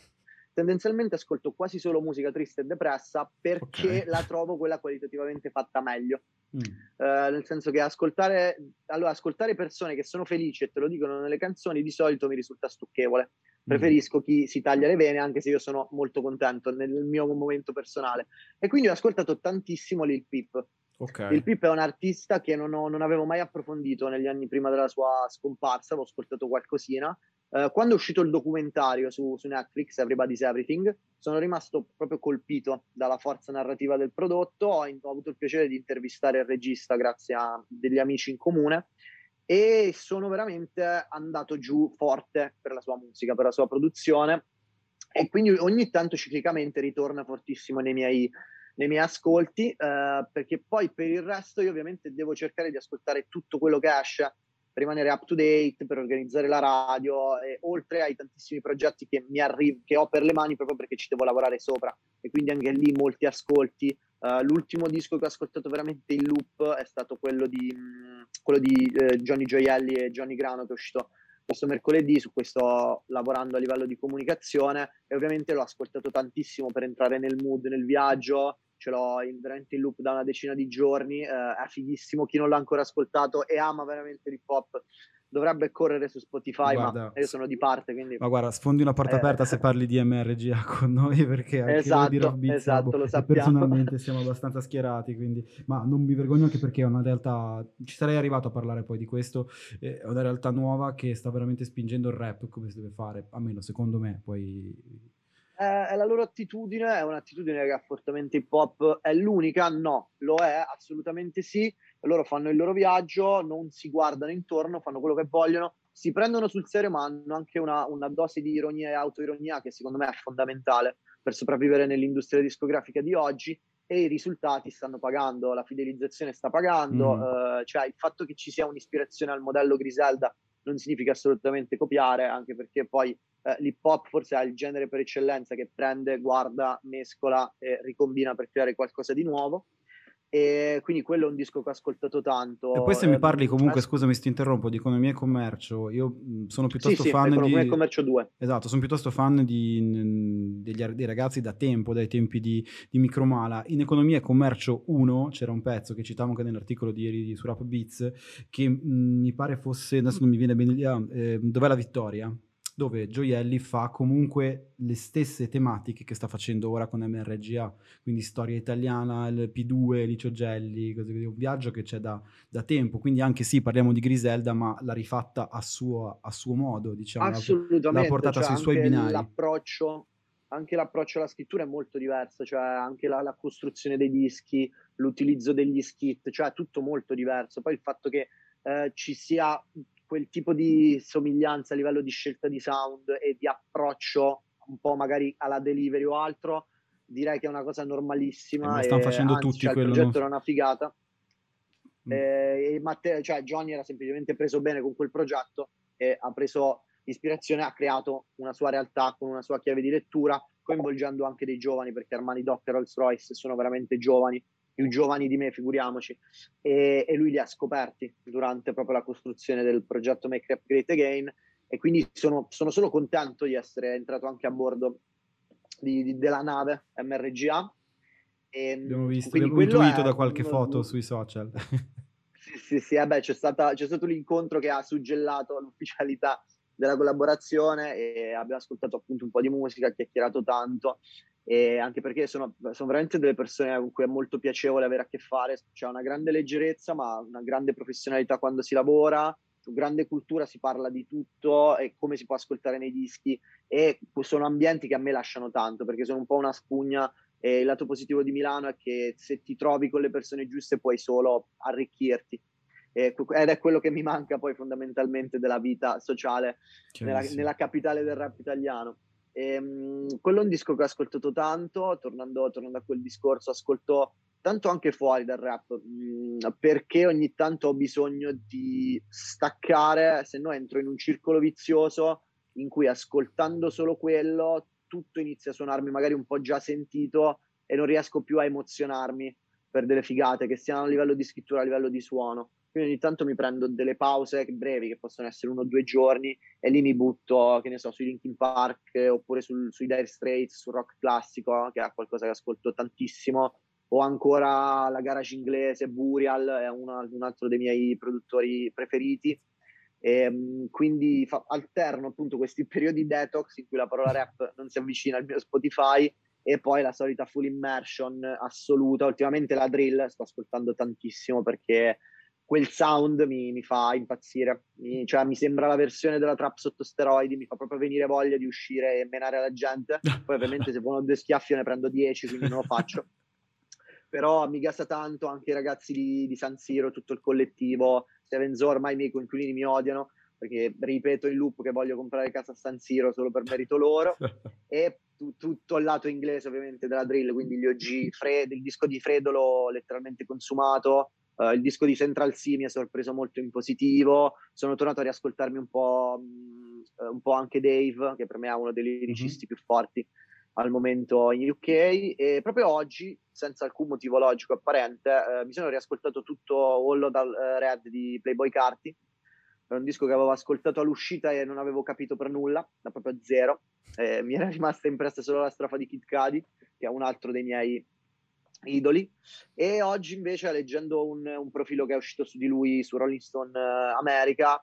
tendenzialmente ascolto quasi solo musica triste e depressa perché okay. la trovo quella qualitativamente fatta meglio. Mm. Eh, nel senso che ascoltare, allora, ascoltare persone che sono felici e te lo dicono nelle canzoni di solito mi risulta stucchevole. Preferisco mm. chi si taglia le vene, anche se io sono molto contento nel mio momento personale. E quindi ho ascoltato tantissimo Lil Peep. Okay. Lil Peep è un artista che non, ho, non avevo mai approfondito negli anni prima della sua scomparsa, l'ho ascoltato qualcosina. Uh, quando è uscito il documentario su, su Netflix, Everybody's Everything, sono rimasto proprio colpito dalla forza narrativa del prodotto, ho, ho avuto il piacere di intervistare il regista grazie a degli amici in comune e sono veramente andato giù forte per la sua musica, per la sua produzione, e quindi ogni tanto ciclicamente ritorna fortissimo nei miei, nei miei ascolti, uh, perché poi per il resto io ovviamente devo cercare di ascoltare tutto quello che esce, per rimanere up to date, per organizzare la radio, e oltre ai tantissimi progetti che mi arri- che ho per le mani proprio perché ci devo lavorare sopra, e quindi anche lì molti ascolti, Uh, l'ultimo disco che ho ascoltato veramente in loop è stato quello di, mh, quello di eh, Johnny Gioielli e Johnny Grano, che è uscito questo mercoledì. Su questo sto lavorando a livello di comunicazione e ovviamente l'ho ascoltato tantissimo per entrare nel mood, nel viaggio. Ce l'ho in, veramente in loop da una decina di giorni, eh, è fighissimo. Chi non l'ha ancora ascoltato e ama veramente l'hip hop dovrebbe correre su Spotify, guarda, ma io sono di parte, quindi... Ma guarda, sfondi una porta eh, aperta se parli di M R G A con noi, perché anche esatto, di Rap Beats, esatto, boh, lo sappiamo. Personalmente siamo abbastanza schierati, quindi... Ma non mi vergogno, anche perché è una realtà... Ci sarei arrivato a parlare poi di questo, eh, è una realtà nuova che sta veramente spingendo il rap come si deve fare, almeno secondo me, poi... È la loro attitudine, è un'attitudine che è fortemente hip hop. È l'unica? No, lo è, assolutamente sì. Loro fanno il loro viaggio, non si guardano intorno, fanno quello che vogliono, si prendono sul serio, ma hanno anche una, una dose di ironia e autoironia che secondo me è fondamentale per sopravvivere nell'industria discografica di oggi, e i risultati stanno pagando, la fidelizzazione sta pagando, mm. eh, cioè il fatto che ci sia un'ispirazione al modello Griselda non significa assolutamente copiare, anche perché poi Eh, l'hip hop forse è il genere per eccellenza che prende, guarda, mescola e ricombina per creare qualcosa di nuovo, e quindi quello è un disco che ho ascoltato tanto. E poi se eh, mi parli comunque, eh, scusami, ti interrompo, di Economia e Commercio, io sono piuttosto sì, fan sì, Economia di... e Commercio due. Esatto, sono piuttosto fan di, degli, dei ragazzi da tempo, dai tempi di, di Micromala. In Economia e Commercio uno c'era un pezzo che citavo anche nell'articolo di ieri su Rap Beats, che mh, mi pare fosse, adesso non mi viene bene lì, ah, eh, Dov'è la vittoria? Dove Gioielli fa comunque le stesse tematiche che sta facendo ora con M R G A, quindi storia italiana, il P due, Licio Gelli, così via, un viaggio che c'è da, da tempo, quindi anche sì, parliamo di Griselda, ma l'ha rifatta a suo, a suo modo, diciamo, l'ha portata cioè sui suoi binari. L'approccio, anche l'approccio alla scrittura è molto diverso, cioè anche la, la costruzione dei dischi, l'utilizzo degli skit, cioè tutto molto diverso. Poi il fatto che eh, ci sia... quel tipo di somiglianza a livello di scelta di sound e di approccio un po' magari alla delivery o altro, direi che è una cosa normalissima. E stanno e, facendo anzi, tutti cioè, quello. Il progetto non... era una figata. Mm. E, e Matteo, cioè Johnny era semplicemente preso bene con quel progetto e ha preso ispirazione, ha creato una sua realtà con una sua chiave di lettura, coinvolgendo anche dei giovani, perché Armani Doc e Rolls Royce sono veramente giovani, più giovani di me, figuriamoci, e, e lui li ha scoperti durante proprio la costruzione del progetto Make Rap Great Again, e quindi sono, sono solo contento di essere entrato anche a bordo di, di, della nave M R G A. E abbiamo visto, abbiamo intuito da qualche uno, foto sui social. Sì, sì, sì, eh beh, c'è, stata, c'è stato l'incontro che ha suggellato l'ufficialità della collaborazione, e abbiamo ascoltato appunto un po' di musica, chiacchierato tanto, e anche perché sono, sono veramente delle persone con cui è molto piacevole avere a che fare. C'è una grande leggerezza, ma una grande professionalità quando si lavora, grande cultura, si parla di tutto e come si può ascoltare nei dischi, e sono ambienti che a me lasciano tanto, perché sono un po' una spugna, e il lato positivo di Milano è che se ti trovi con le persone giuste puoi solo arricchirti, ed è quello che mi manca poi fondamentalmente della vita sociale nella, nella capitale del rap italiano. Ehm, quello è un disco che ho ascoltato tanto. Tornando, tornando a quel discorso, ascolto tanto anche fuori dal rap, mh, perché ogni tanto ho bisogno di staccare, se no entro in un circolo vizioso in cui, ascoltando solo quello, tutto inizia a suonarmi magari un po' già sentito e non riesco più a emozionarmi per delle figate, che siano a livello di scrittura, a livello di suono. Quindi ogni tanto mi prendo delle pause brevi, che possono essere uno o due giorni, e lì mi butto, che ne so, sui Linkin Park, oppure sul, sui Dire Straits, sul rock classico, che è qualcosa che ascolto tantissimo, o ancora la garage inglese, Burial, è una, un altro dei miei produttori preferiti. E quindi fa, alterno appunto questi periodi detox in cui la parola rap non si avvicina al mio Spotify, e poi la solita full immersion assoluta. Ultimamente la drill sto ascoltando tantissimo, perché... quel sound mi, mi fa impazzire, mi, cioè mi sembra la versione della trap sotto steroidi, mi fa proprio venire voglia di uscire e menare alla gente. Poi ovviamente se buono due schiaffi ne prendo dieci, quindi non lo faccio. Però mi gasa tanto anche i ragazzi di, di San Siro, tutto il collettivo, Stevenzo, ormai i miei coinquilini mi odiano, perché ripeto in loop che voglio comprare casa a San Siro solo per merito loro, e tu, tutto il lato inglese ovviamente della drill, quindi gli O G, Fred, il disco di Fredo l'ho letteralmente consumato, Uh, il disco di Central C mi ha sorpreso molto in positivo. Sono tornato a riascoltarmi un po', mh, un po' anche Dave, che per me è uno dei liricisti mm-hmm. più forti al momento in U K, e proprio oggi, senza alcun motivo logico apparente, eh, mi sono riascoltato tutto All Dal eh, Red di Playboi Carti. Era un disco che avevo ascoltato all'uscita e non avevo capito per nulla, da proprio zero. Eh, mi era rimasta impressa solo la strofa di Kid Cudi, che è un altro dei miei idoli, e oggi invece, leggendo un, un profilo che è uscito su di lui su Rolling Stone eh, America,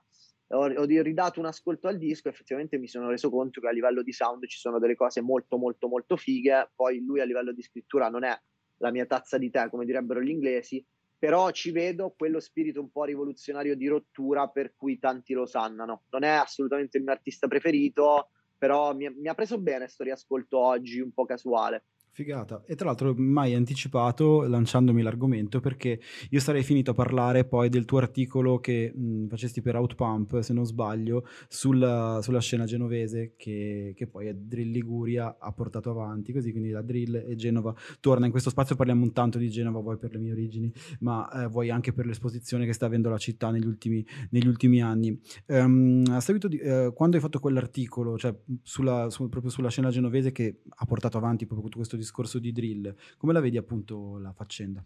ho, ho ridato un ascolto al disco e effettivamente mi sono reso conto che a livello di sound ci sono delle cose molto molto molto fighe. Poi lui a livello di scrittura non è la mia tazza di tè, come direbbero gli inglesi, però ci vedo quello spirito un po' rivoluzionario di rottura per cui tanti lo sannano. Non è assolutamente il mio artista preferito, però mi, mi ha preso bene sto riascolto oggi un po' casuale. Figata. E tra l'altro mai anticipato lanciandomi l'argomento, perché io sarei finito a parlare poi del tuo articolo che mh, facesti per Outpump, se non sbaglio, sulla, sulla scena genovese che, che poi è Drill Liguria ha portato avanti, così quindi la Drill e Genova torna in questo spazio. Parliamo un tanto di Genova, vuoi per le mie origini, ma eh, vuoi anche per l'esposizione che sta avendo la città negli ultimi, negli ultimi anni. Um, a seguito di eh, quando hai fatto quell'articolo, cioè sulla, su, proprio sulla scena genovese che ha portato avanti proprio questo discorso di drill, come la vedi appunto la faccenda?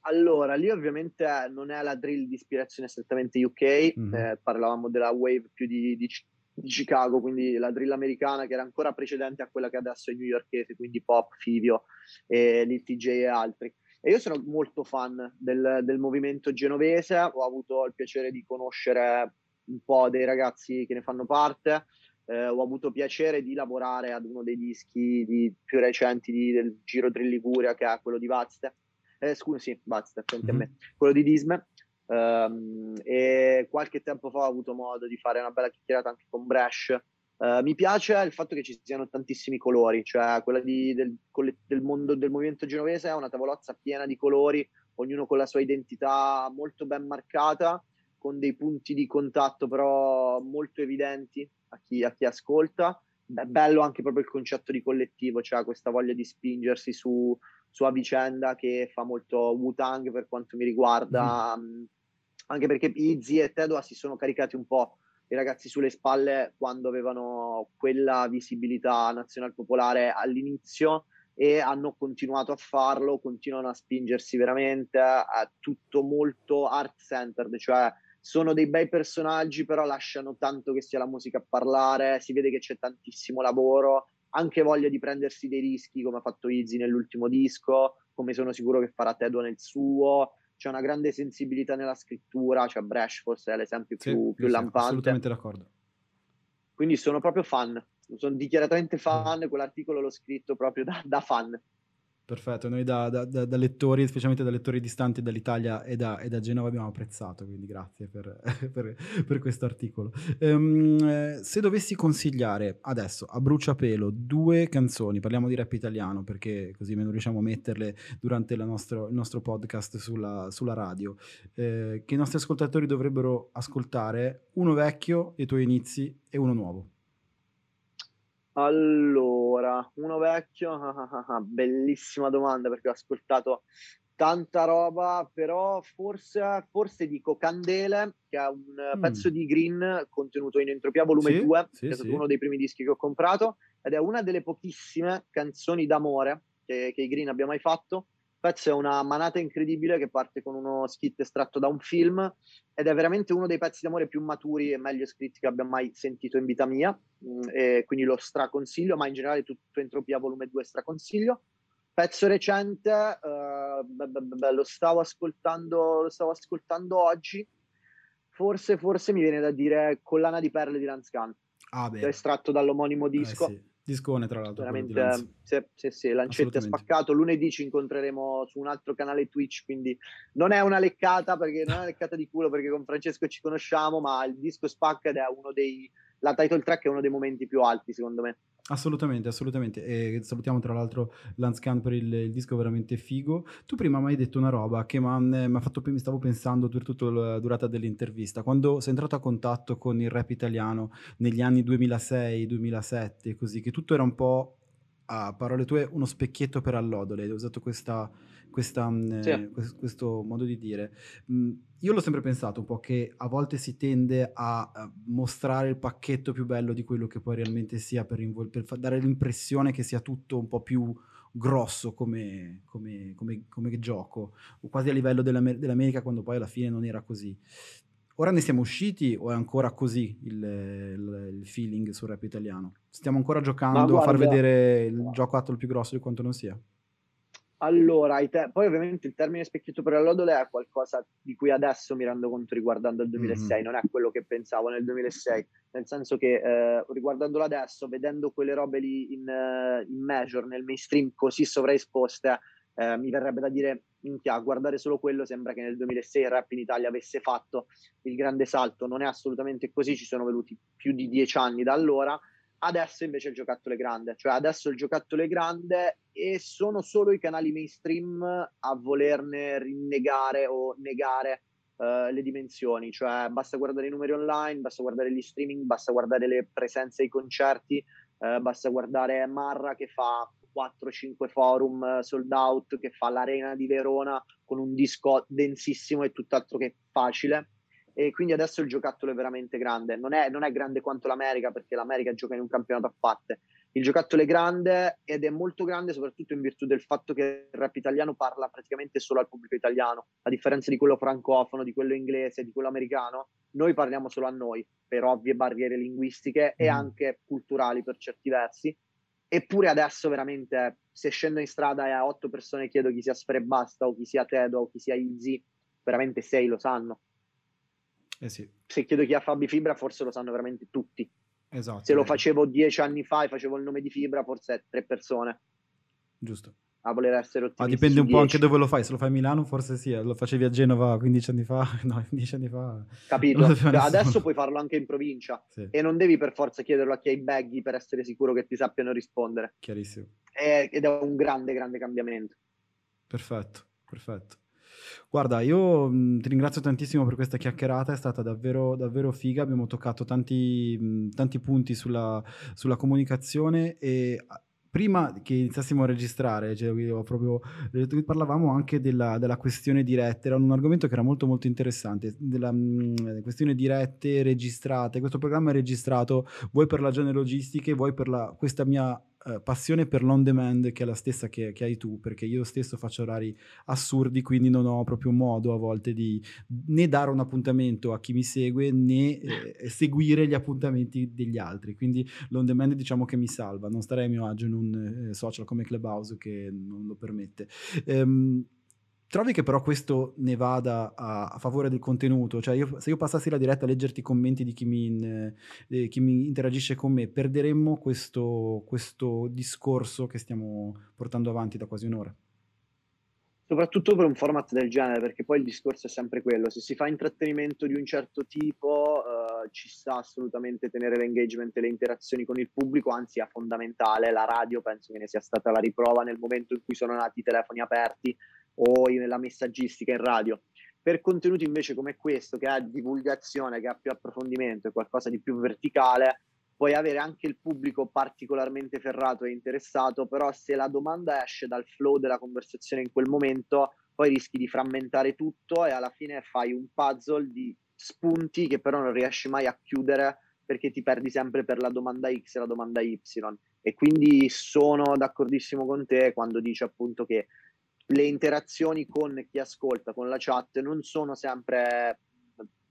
Allora, lì ovviamente non è la drill di ispirazione strettamente U K, mm-hmm. eh, parlavamo della wave più di, di, di Chicago, quindi la drill americana che era ancora precedente a quella che adesso è newyorkese, quindi Pop, Fivio, eh, Lil T J e altri. E io sono molto fan del, del movimento genovese, ho avuto il piacere di conoscere un po' dei ragazzi che ne fanno parte. Eh, ho avuto piacere di lavorare ad uno dei dischi di, più recenti di, del Giro Drill Liguria, che è quello di Vazte, eh, scusi, Vazte, senti a me, quello di Disme, um, e qualche tempo fa ho avuto modo di fare una bella chiacchierata anche con Bresh. Uh, mi piace il fatto che ci siano tantissimi colori, cioè quella di, del, del mondo del movimento genovese è una tavolozza piena di colori, ognuno con la sua identità molto ben marcata, con dei punti di contatto però molto evidenti A chi, a chi ascolta. È bello anche proprio il concetto di collettivo, cioè questa voglia di spingersi su, su a vicenda che fa molto Wu-Tang per quanto mi riguarda, mm-hmm. anche perché Izzy e Tedua si sono caricati un po' i ragazzi sulle spalle quando avevano quella visibilità nazional popolare all'inizio, e hanno continuato a farlo, continuano a spingersi veramente, è tutto molto art-centered, cioè sono dei bei personaggi, però lasciano tanto che sia la musica a parlare, si vede che c'è tantissimo lavoro, anche voglia di prendersi dei rischi, come ha fatto Izzy nell'ultimo disco, come sono sicuro che farà Tedua nel suo. C'è una grande sensibilità nella scrittura, cioè Bresh forse è l'esempio sì, più, più sì, lampante. Assolutamente d'accordo. Quindi sono proprio fan, sono dichiaratamente fan, quell'articolo l'ho scritto proprio da, da fan. Perfetto, noi da, da, da, da lettori, specialmente da lettori distanti dall'Italia e da, e da Genova, abbiamo apprezzato, quindi grazie per, per, per questo articolo. Ehm, se dovessi consigliare adesso a bruciapelo due canzoni, parliamo di rap italiano perché così non riusciamo a metterle durante la nostro, il nostro podcast sulla, sulla radio, eh, che i nostri ascoltatori dovrebbero ascoltare, uno vecchio dei tuoi inizi e uno nuovo. Allora, uno vecchio, ah ah ah, bellissima domanda, perché ho ascoltato tanta roba, però forse, forse dico Candele, che è un mm. pezzo di Green contenuto in Entropia volume sì, due, sì, che è stato sì. uno dei primi dischi che ho comprato, ed è una delle pochissime canzoni d'amore che, che i Green abbia mai fatto. Il pezzo è una manata incredibile che parte con uno skit estratto da un film, ed è veramente uno dei pezzi d'amore più maturi e meglio scritti che abbia mai sentito in vita mia, e quindi lo straconsiglio, ma in generale tutto Entropia volume due straconsiglio. Pezzo recente, eh, beh, beh, beh, lo stavo ascoltando lo stavo ascoltando oggi, forse forse mi viene da dire Collana di Perle di Lanscan, ah, estratto dall'omonimo disco. Eh, sì. Discone, tra l'altro, veramente se, se, se, Lancetti ha spaccato. Lunedì ci incontreremo su un altro canale Twitch, quindi non è una leccata, perché non è una leccata di culo, perché con Francesco ci conosciamo, ma il disco spacca ed è uno dei la title track è uno dei momenti più alti secondo me. Assolutamente, assolutamente. E salutiamo tra l'altro Lanscan per il, il disco veramente figo. Tu prima mi hai detto una roba che mi ha fatto, mi stavo pensando per tutta la durata dell'intervista. Quando sei entrato a contatto con il rap italiano negli anni duemilasei duemilasette, così che tutto era un po' a parole tue uno specchietto per allodole, hai usato questa, questa, sì. eh, questo modo di dire. Mm, io l'ho sempre pensato un po' che a volte si tende a, a mostrare il pacchetto più bello di quello che poi realmente sia, per, invol- per fa- dare l'impressione che sia tutto un po' più grosso come, come, come, come gioco, o quasi a livello dell'Amer- dell'America, quando poi alla fine non era così. Ora ne siamo usciti o è ancora così il, il, il feeling sul rap italiano? Stiamo ancora giocando guarda, a far vedere il gioco atto più grosso di quanto non sia? Allora, te- poi ovviamente il termine specchietto per allodole è qualcosa di cui adesso mi rendo conto riguardando il duemilasei, mm-hmm. non è quello che pensavo nel duemilasei, nel senso che eh, riguardandolo adesso, vedendo quelle robe lì in, in major, nel mainstream così sovraesposte, eh, mi verrebbe da dire... minchia, a guardare solo quello sembra che nel duemilasei il rap in Italia avesse fatto il grande salto. Non è assolutamente così, ci sono venuti più di dieci anni da allora. Adesso invece il giocattolo è grande, cioè adesso il giocattolo è grande e sono solo i canali mainstream a volerne rinnegare o negare uh, le dimensioni, cioè basta guardare i numeri online, basta guardare gli streaming, basta guardare le presenze ai concerti, uh, basta guardare Marra che fa quattro cinque forum sold out, che fa l'Arena di Verona con un disco densissimo e tutt'altro che facile, e quindi adesso il giocattolo è veramente grande. Non è, non è grande quanto l'America, perché l'America gioca in un campionato a parte. Il giocattolo è grande ed è molto grande soprattutto in virtù del fatto che il rap italiano parla praticamente solo al pubblico italiano, a differenza di quello francofono, di quello inglese, di quello americano. Noi parliamo solo a noi per ovvie barriere linguistiche e anche culturali per certi versi. Eppure adesso veramente, se scendo in strada e a otto persone chiedo chi sia Sfere Basta o chi sia Tedua o chi sia Izzy, veramente sei lo sanno. Eh sì. Se chiedo chi ha Fabi Fibra, forse lo sanno veramente tutti. Esatto. Se lo facevo dieci anni fa e facevo il nome di Fibra, forse tre persone. Giusto. A voler essere ottimisti. Ma dipende un po' anche dove lo fai. Se lo fai a Milano, forse sì. Lo facevi a Genova quindici anni fa. No, quindici anni fa. Capito. Adesso puoi farlo anche in provincia. Sì. E non devi per forza chiederlo a chi hai i baggy per essere sicuro che ti sappiano rispondere. Chiarissimo. È, ed è un grande, grande cambiamento. Perfetto, perfetto. Guarda, io mh, ti ringrazio tantissimo per questa chiacchierata, è stata davvero, davvero figa. Abbiamo toccato tanti, mh, tanti punti sulla, sulla comunicazione e... Prima che iniziassimo a registrare, cioè, io proprio, parlavamo anche della, della questione diretta, era un argomento che era molto molto interessante, della mh, questione dirette registrate. Questo programma è registrato vuoi per la ragione logistiche, vuoi per la, questa mia uh, passione per l'on demand, che è la stessa che, che hai tu, perché io stesso faccio orari assurdi, quindi non ho proprio modo a volte di né dare un appuntamento a chi mi segue né eh, seguire gli appuntamenti degli altri, quindi l'on demand diciamo che mi salva, non starei a mio agio in un eh, social come Clubhouse che non lo permette. Um, Trovi che però questo ne vada a, a favore del contenuto? Cioè io, se io passassi la diretta a leggerti i commenti di chi mi, in, eh, chi mi interagisce con me, perderemmo questo, questo discorso che stiamo portando avanti da quasi un'ora? Soprattutto per un format del genere, perché poi il discorso è sempre quello. Se si fa intrattenimento di un certo tipo, eh, ci sta assolutamente tenere l'engagement e le interazioni con il pubblico, anzi è fondamentale. La radio penso che ne sia stata la riprova nel momento in cui sono nati i telefoni aperti o nella messaggistica in radio. Per contenuti invece come questo, che ha divulgazione, che ha più approfondimento, è qualcosa di più verticale, puoi avere anche il pubblico particolarmente ferrato e interessato, però se la domanda esce dal flow della conversazione in quel momento, poi rischi di frammentare tutto e alla fine fai un puzzle di spunti che però non riesci mai a chiudere, perché ti perdi sempre per la domanda X e la domanda Y. E quindi sono d'accordissimo con te quando dici appunto che le interazioni con chi ascolta, con la chat, non sono sempre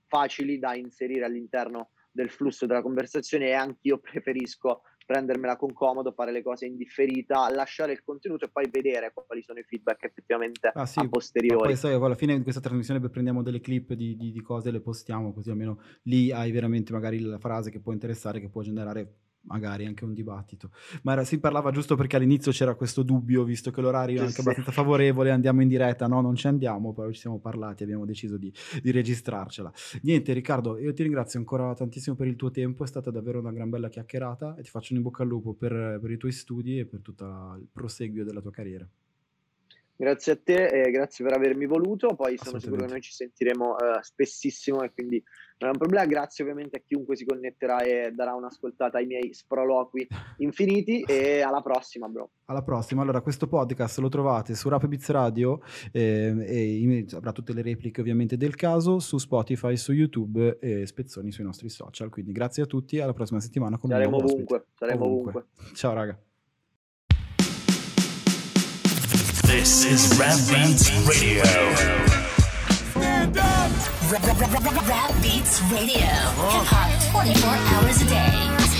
facili da inserire all'interno del flusso della conversazione, e anch'io preferisco prendermela con comodo, fare le cose in differita, lasciare il contenuto e poi vedere quali sono i feedback effettivamente ah, sì, a posteriori. Poi sai, alla fine di questa trasmissione prendiamo delle clip di, di, di cose e le postiamo, così almeno lì hai veramente magari la frase che può interessare, che può generare magari anche un dibattito. Ma era, si parlava giusto perché all'inizio c'era questo dubbio, visto che l'orario è anche sì. abbastanza favorevole, andiamo in diretta, no, non ci andiamo, però ci siamo parlati, abbiamo deciso di, di registrarcela. Niente Riccardo, io ti ringrazio ancora tantissimo per il tuo tempo, è stata davvero una gran bella chiacchierata e ti faccio un in bocca al lupo per, per i tuoi studi e per tutto il proseguio della tua carriera. Grazie a te e grazie per avermi voluto, poi sono sicuro che noi ci sentiremo uh, spessissimo e quindi non è un problema. Grazie ovviamente a chiunque si connetterà e darà un'ascoltata ai miei sproloqui infiniti e alla prossima, bro. Alla prossima. Allora, questo podcast lo trovate su Rap Beats Radio, eh, e in, avrà tutte le repliche ovviamente del caso su Spotify, su YouTube e spezzoni sui nostri social, quindi grazie a tutti, alla prossima settimana con saremo un nuovo ovunque, saremo ovunque. ovunque. Ciao raga. This is Rap Beats Radio. Stand up! Rap Beats Radio. Hip hop twenty-four hours a day.